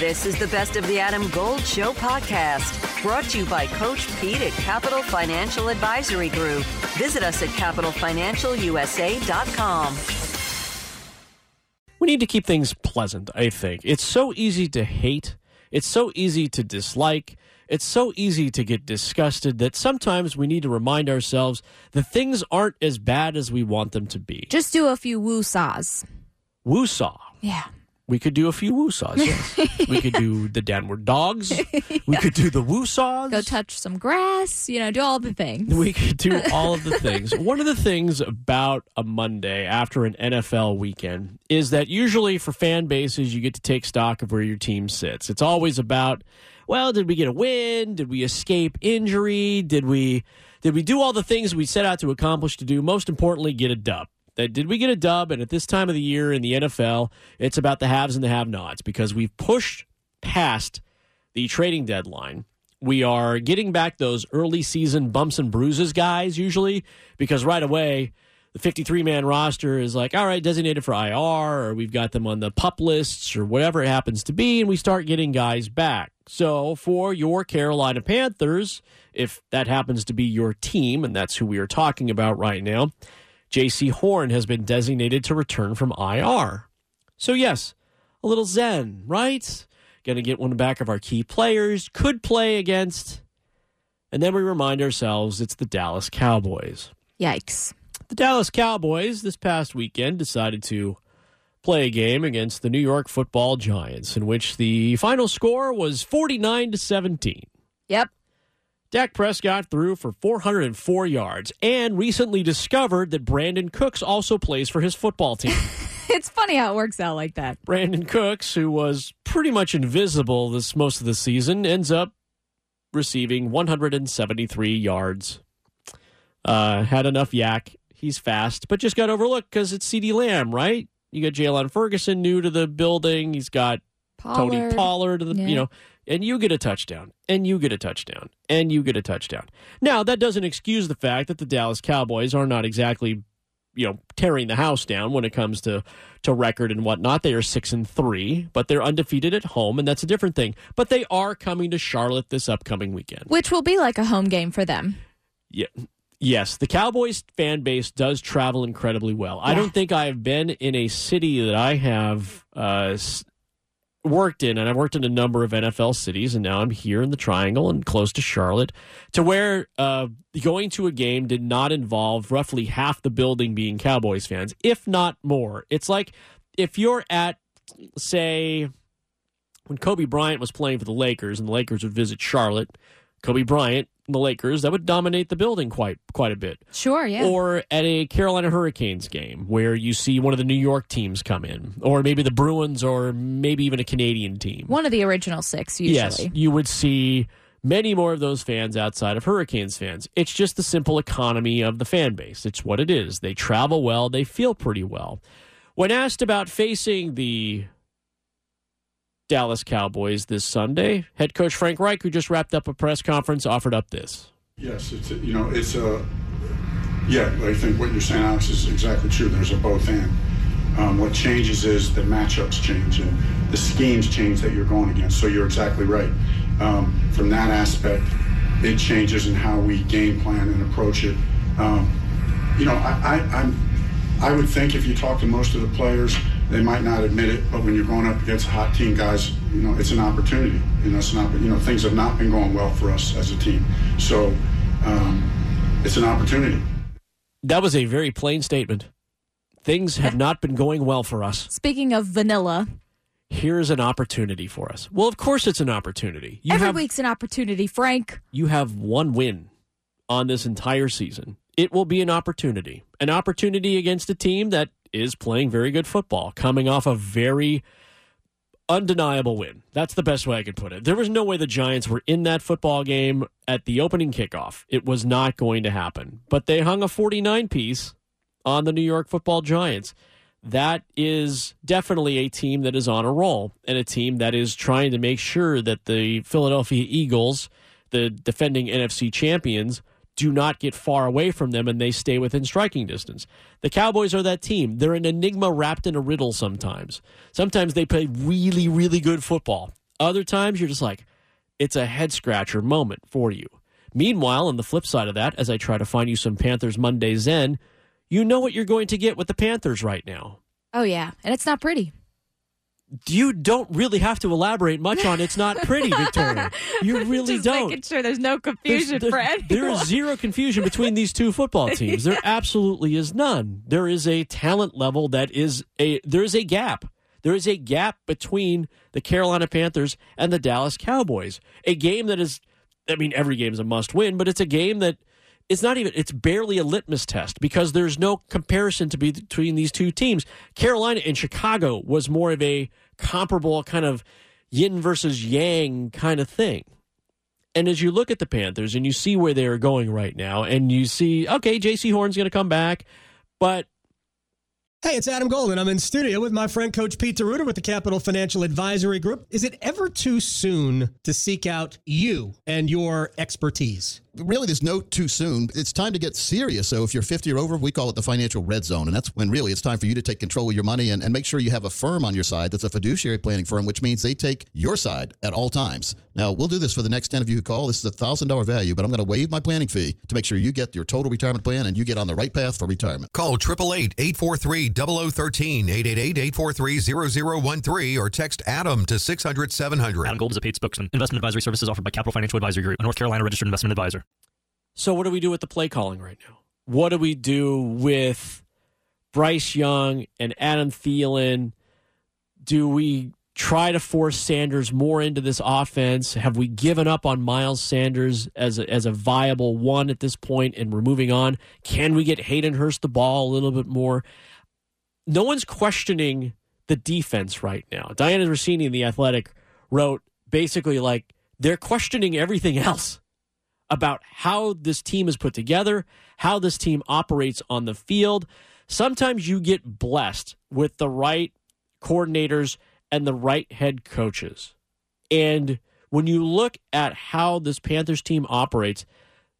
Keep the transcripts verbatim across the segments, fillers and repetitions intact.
This is the Best of the Adam Gold Show podcast, brought to you by Coach Pete at Capital Financial Advisory Group. Visit us at capital financial u s a dot com. We need to keep things pleasant, I think. It's so easy to hate. It's so easy to dislike. It's so easy to get disgusted that sometimes we need to remind ourselves that things aren't as bad as we want them to be. Just do a few woo-saws. Woo-saw. Yeah. We could do a few woo-saws, yes. We could do the downward dogs. Yeah. We could do the woo-saws. Go touch some grass. You know, do all the things. We could do all of the things. One of the things about a Monday after an N F L weekend is that usually for fan bases, you get to take stock of where your team sits. It's always about, well, did we get a win? Did we escape injury? Did we, did we do all the things we set out to accomplish to do? Most importantly, get a dub. Did we get a dub? And at this time of the year in the N F L, it's about the haves and the have-nots because we've pushed past the trading deadline. We are getting back those early season bumps and bruises guys usually because right away the fifty-three man roster is like, all right, designated for I R, or we've got them on the PUP lists or whatever it happens to be, and we start getting guys back. So for your Carolina Panthers, if that happens to be your team, and that's who we are talking about right now, J C. Horn has been designated to return from I R. So, yes, a little zen, right? Going to get one back of our key players, could play against. And then we remind ourselves it's the Dallas Cowboys. Yikes. The Dallas Cowboys this past weekend decided to play a game against the New York Football Giants, in which the final score was forty-nine to seventeen. Yep. Dak Prescott threw for four hundred four yards and recently discovered that Brandon Cooks also plays for his football team. It's funny how it works out like that. Brandon Cooks, who was pretty much invisible this most of the season, ends up receiving one hundred seventy-three yards. Uh, had enough yak. He's fast, but just got overlooked because it's CeeDee Lamb, right? You got Jalen Ferguson new to the building. He's got Pollard. Tony Pollard, the, yeah. you know. And you get a touchdown, and you get a touchdown, and you get a touchdown. Now, that doesn't excuse the fact that the Dallas Cowboys are not exactly, you know, tearing the house down when it comes to, to record and whatnot. They are six and three, but they're undefeated at home, and that's a different thing. But they are coming to Charlotte this upcoming weekend, which will be like a home game for them. Yeah. Yes, the Cowboys fan base does travel incredibly well. Yeah. I don't think I've been in a city that I have uh, worked in, and I've worked in a number of N F L cities, and now I'm here in the Triangle and close to Charlotte, to where uh, going to a game did not involve roughly half the building being Cowboys fans, if not more. It's like if you're at, say, when Kobe Bryant was playing for the Lakers and the Lakers would visit Charlotte, Kobe Bryant and the Lakers, that would dominate the building quite quite a bit. Sure, yeah. Or at a Carolina Hurricanes game where you see one of the New York teams come in, or maybe the Bruins, or maybe even a Canadian team. One of the original six, usually. Yes, you would see many more of those fans outside of Hurricanes fans. It's just the simple economy of the fan base. It's what it is. They travel well. They feel pretty well. When asked about facing the Dallas Cowboys this Sunday, head coach Frank Reich, who just wrapped up a press conference, offered up this. Yes, it's a, you know, it's a, yeah, I think what you're saying, Alex, is exactly true. There's a both and. Um, what changes is the matchups change and the schemes change that you're going against. So you're exactly right. Um, from that aspect, it changes in how we game plan and approach it. Um, you know, I, I, I'm, I would think if you talk to most of the players, they might not admit it, but when you're going up against a hot team, guys, you know, it's an opportunity. You know, it's not, you know, things have not been going well for us as a team. So um, it's an opportunity. That was a very plain statement. Things have not been going well for us. Speaking of vanilla, here's an opportunity for us. Well, of course it's an opportunity. You Every have, week's an opportunity, Frank. You have one win on this entire season. It will be an opportunity. An opportunity against a team that is playing very good football, coming off a very undeniable win. That's the best way I could put it. There was no way the Giants were in that football game at the opening kickoff. It was not going to happen. But they hung a forty-nine piece on the New York Football Giants. That is definitely a team that is on a roll, and a team that is trying to make sure that the Philadelphia Eagles, the defending N F C champions, do not get far away from them, and they stay within striking distance. The Cowboys are that team. They're an enigma wrapped in a riddle sometimes. Sometimes they play really, really good football. Other times, you're just like, it's a head-scratcher moment for you. Meanwhile, on the flip side of that, as I try to find you some Panthers Monday Zen, you know what you're going to get with the Panthers right now. Oh, yeah, and it's not pretty. You don't really have to elaborate much on it's not pretty, Victoria. You really Just don't. Making sure there's no confusion there's, there, for anyone. There is zero confusion between these two football teams. There absolutely is none. There is a talent level that is a there is a gap. There is a gap between the Carolina Panthers and the Dallas Cowboys. A game that is, I mean, every game is a must win, but it's a game that it's not even, it's barely a litmus test because there's no comparison to be between these two teams. Carolina and Chicago was more of a comparable kind of yin versus yang kind of thing. And as you look at the Panthers and you see where they are going right now and you see, okay, J C. Horn's going to come back, but hey, it's Adam Gold, and I'm in studio with my friend Coach Pete DeRuiter with the Capital Financial Advisory Group. Is it ever too soon to seek out you and your expertise? Really, there's no too soon. It's time to get serious. So if you're fifty or over, we call it the financial red zone. And that's when really it's time for you to take control of your money and, and make sure you have a firm on your side that's a fiduciary planning firm, which means they take your side at all times. Now, we'll do this for the next ten of you who call. This is a one thousand dollars value, but I'm going to waive my planning fee to make sure you get your total retirement plan and you get on the right path for retirement. Call eight eight eight, eight four three, zero zero one three, eight eight eight, eight four three, zero zero one three, or text ADAM to six hundred, seven hundred. Adam Gold is a paid spokesman. Investment advisory services offered by Capital Financial Advisory Group, a North Carolina registered investment advisor. So what do we do with the play calling right now? What do we do with Bryce Young and Adam Thielen? Do we try to force Sanders more into this offense? Have we given up on Miles Sanders as a, as a viable one at this point and we're moving on? Can we get Hayden Hurst the ball a little bit more? No one's questioning the defense right now. Diana Rossini in The Athletic wrote basically like they're questioning everything else about how this team is put together, how this team operates on the field. Sometimes you get blessed with the right coordinators and the right head coaches. And when you look at how this Panthers team operates,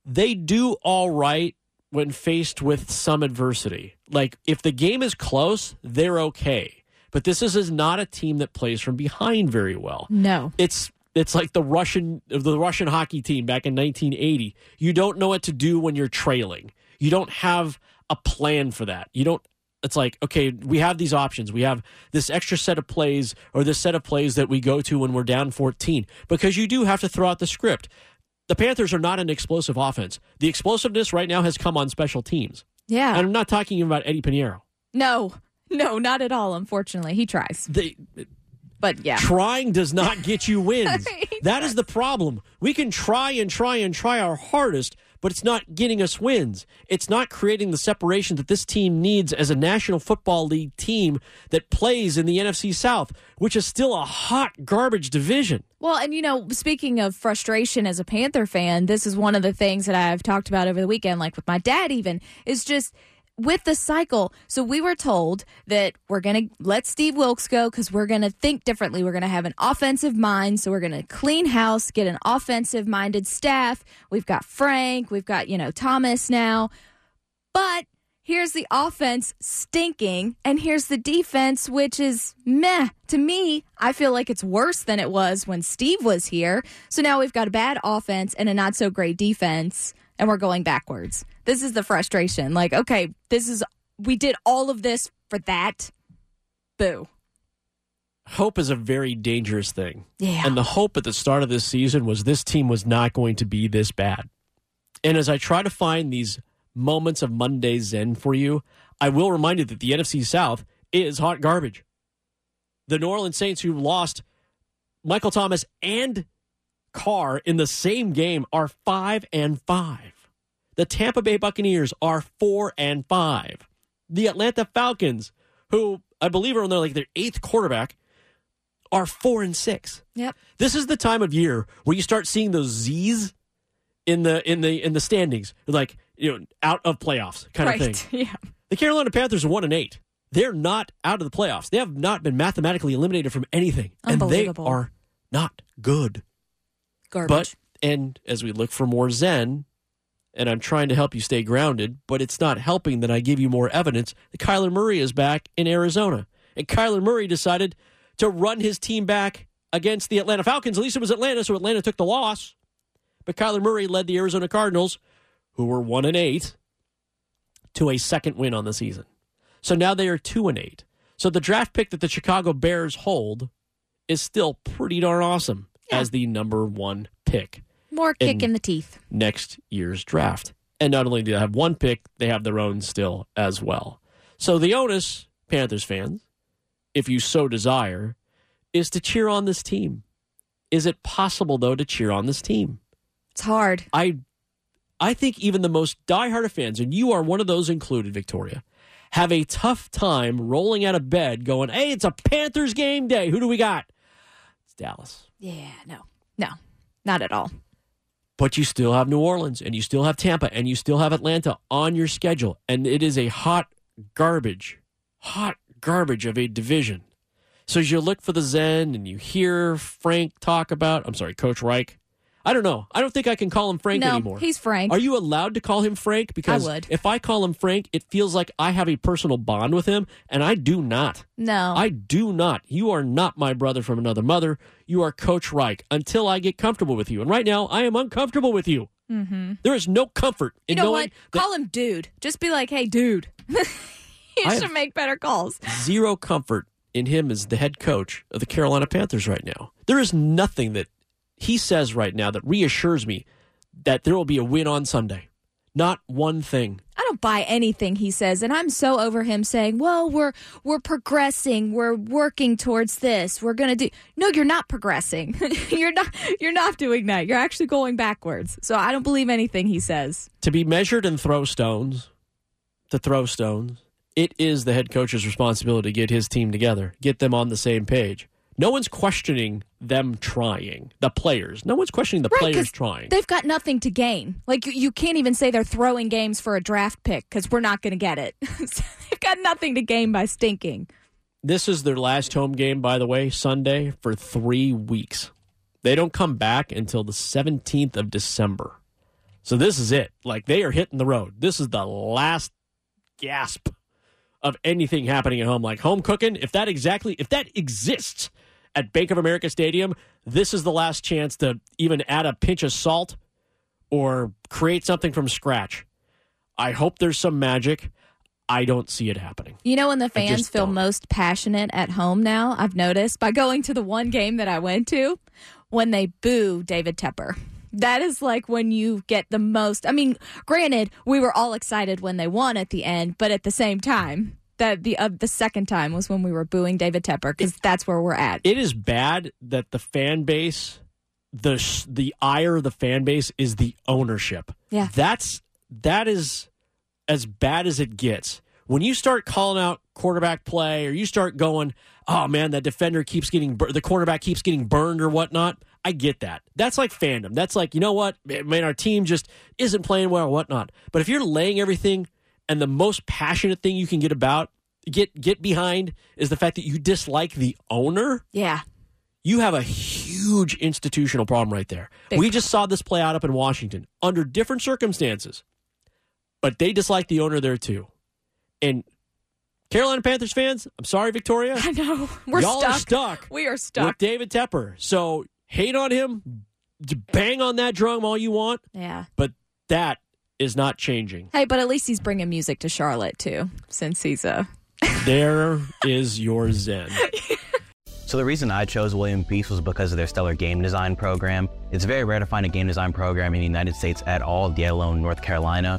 they do all right when faced with some adversity. Like, if the game is close, they're okay. But this is, is not a team that plays from behind very well. No. It's... It's like the Russian the Russian hockey team back in nineteen eighty. You don't know what to do when you're trailing. You don't have a plan for that. You don't. It's like, okay, we have these options. We have this extra set of plays or this set of plays that we go to when we're down fourteen because you do have to throw out the script. The Panthers are not an explosive offense. The explosiveness right now has come on special teams. Yeah. And I'm not talking about Eddie Pinheiro. No, no, not at all, unfortunately. He tries. They... But yeah. Trying does not get you wins. That is the problem. We can try and try and try our hardest, but it's not getting us wins. It's not creating the separation that this team needs as a National Football League team that plays in the N F C South, which is still a hot garbage division. Well, and you know, speaking of frustration as a Panther fan, this is one of the things that I've talked about over the weekend, like with my dad even, is just... with the cycle, so we were told that we're going to let Steve Wilkes go because we're going to think differently. We're going to have an offensive mind, so we're going to clean house, get an offensive-minded staff. We've got Frank. We've got, you know, Thomas now. But here's the offense stinking, and here's the defense, which is meh. To me, I feel like it's worse than it was when Steve was here. So now we've got a bad offense and a not-so-great defense, and we're going backwards. This is the frustration. Like, okay, this is we did all of this for that. Boo. Hope is a very dangerous thing. Yeah. And the hope at the start of this season was this team was not going to be this bad. And as I try to find these moments of Monday Zen for you, I will remind you that the N F C South is hot garbage. The New Orleans Saints, who lost Michael Thomas and Carr in the same game, are five and five. The Tampa Bay Buccaneers are four and five. The Atlanta Falcons, who I believe are on their like their eighth quarterback, are four and six. Yep. This is the time of year where you start seeing those Z's in the in the in the standings, like, you know, out of playoffs kind right. of thing. Yeah. The Carolina Panthers are one and eight. They're not out of the playoffs. They have not been mathematically eliminated from anything, and they are not good. Garbage. But and as we look for more Zen. And I'm trying to help you stay grounded, but it's not helping that I give you more evidence that Kyler Murray is back in Arizona. And Kyler Murray decided to run his team back against the Atlanta Falcons. At least it was Atlanta, so Atlanta took the loss. But Kyler Murray led the Arizona Cardinals, who were one and eight, to a second win on the season. So now they are two and eight. So the draft pick that the Chicago Bears hold is still pretty darn awesome yeah. as the number one pick. More kick in, in the teeth. Next year's draft. And not only do they have one pick, they have their own still as well. So the onus, Panthers fans, if you so desire, is to cheer on this team. Is it possible, though, to cheer on this team? It's hard. I I think even the most diehard of fans, and you are one of those included, Victoria, have a tough time rolling out of bed going, hey, it's a Panthers game day. Who do we got? It's Dallas. Yeah, no. No, not at all. But you still have New Orleans, and you still have Tampa, and you still have Atlanta on your schedule. And it is a hot garbage, hot garbage of a division. So as you look for the Zen and you hear Frank talk about, I'm sorry, Coach Reich. I don't know. I don't think I can call him Frank no, anymore. He's Frank. Are you allowed to call him Frank? Because I would. If I call him Frank, it feels like I have a personal bond with him, and I do not. No. I do not. You are not my brother from another mother. You are Coach Reich until I get comfortable with you. And right now, I am uncomfortable with you. Mm-hmm. There is no comfort in you know knowing. What? Call him dude. Just be like, hey, dude. You I should make better calls. Zero comfort in him as the head coach of the Carolina Panthers right now. There is nothing that he says right now that reassures me that there will be a win on Sunday. Not one thing. I don't buy anything he says, and I'm so over him saying, well, we're we're progressing, we're working towards this, we're going to do... No, you're not progressing. you're not You're not doing that. You're actually going backwards. So I don't believe anything he says. To be measured and throw stones, to throw stones, it is the head coach's responsibility to get his team together, get them on the same page. No one's questioning them trying, the players. No one's questioning the right, players trying. They've got nothing to gain. Like, you, you can't even say they're throwing games for a draft pick because we're not going to get it. So they've got nothing to gain by stinking. This is their last home game, by the way, Sunday, for three weeks. They don't come back until the seventeenth of December. So this is it. Like, they are hitting the road. This is the last gasp of anything happening at home. Like, home cooking, if that exactly, if that exists... At Bank of America Stadium, this is the last chance to even add a pinch of salt or create something from scratch. I hope there's some magic. I don't see it happening. You know when the fans feel don't. most passionate at home now, I've noticed, by going to the one game that I went to, when they boo David Tepper. That is like when you get the most. I mean, granted, we were all excited when they won at the end, but at the same time. That the uh, the second time was when we were booing David Tepper, because that's where we're at. It is bad that the fan base, the sh- the ire of the fan base is the ownership. Yeah, that's that is as bad as it gets. When you start calling out quarterback play, or you start going, oh man, that defender keeps getting bur- the quarterback keeps getting burned or whatnot. I get that. That's like fandom. That's like, you know what, man, our team just isn't playing well or whatnot. But if you're laying everything. And the most passionate thing you can get about, get get behind, is the fact that you dislike the owner. Yeah. You have a huge institutional problem right there. Big we problem. Just saw this play out up in Washington under different circumstances. But they dislike the owner there, too. And Carolina Panthers fans, I'm sorry, Victoria. I know. We're y'all stuck. Are stuck. We are stuck. With David Tepper. So hate on him. Bang on that drum all you want. Yeah. But that is not changing. Hey, but at least he's bringing music to Charlotte, too, since he's a... There is your Zen. So the reason I chose William Peace was because of their stellar game design program. It's very rare to find a game design program in the United States at all, let alone North Carolina.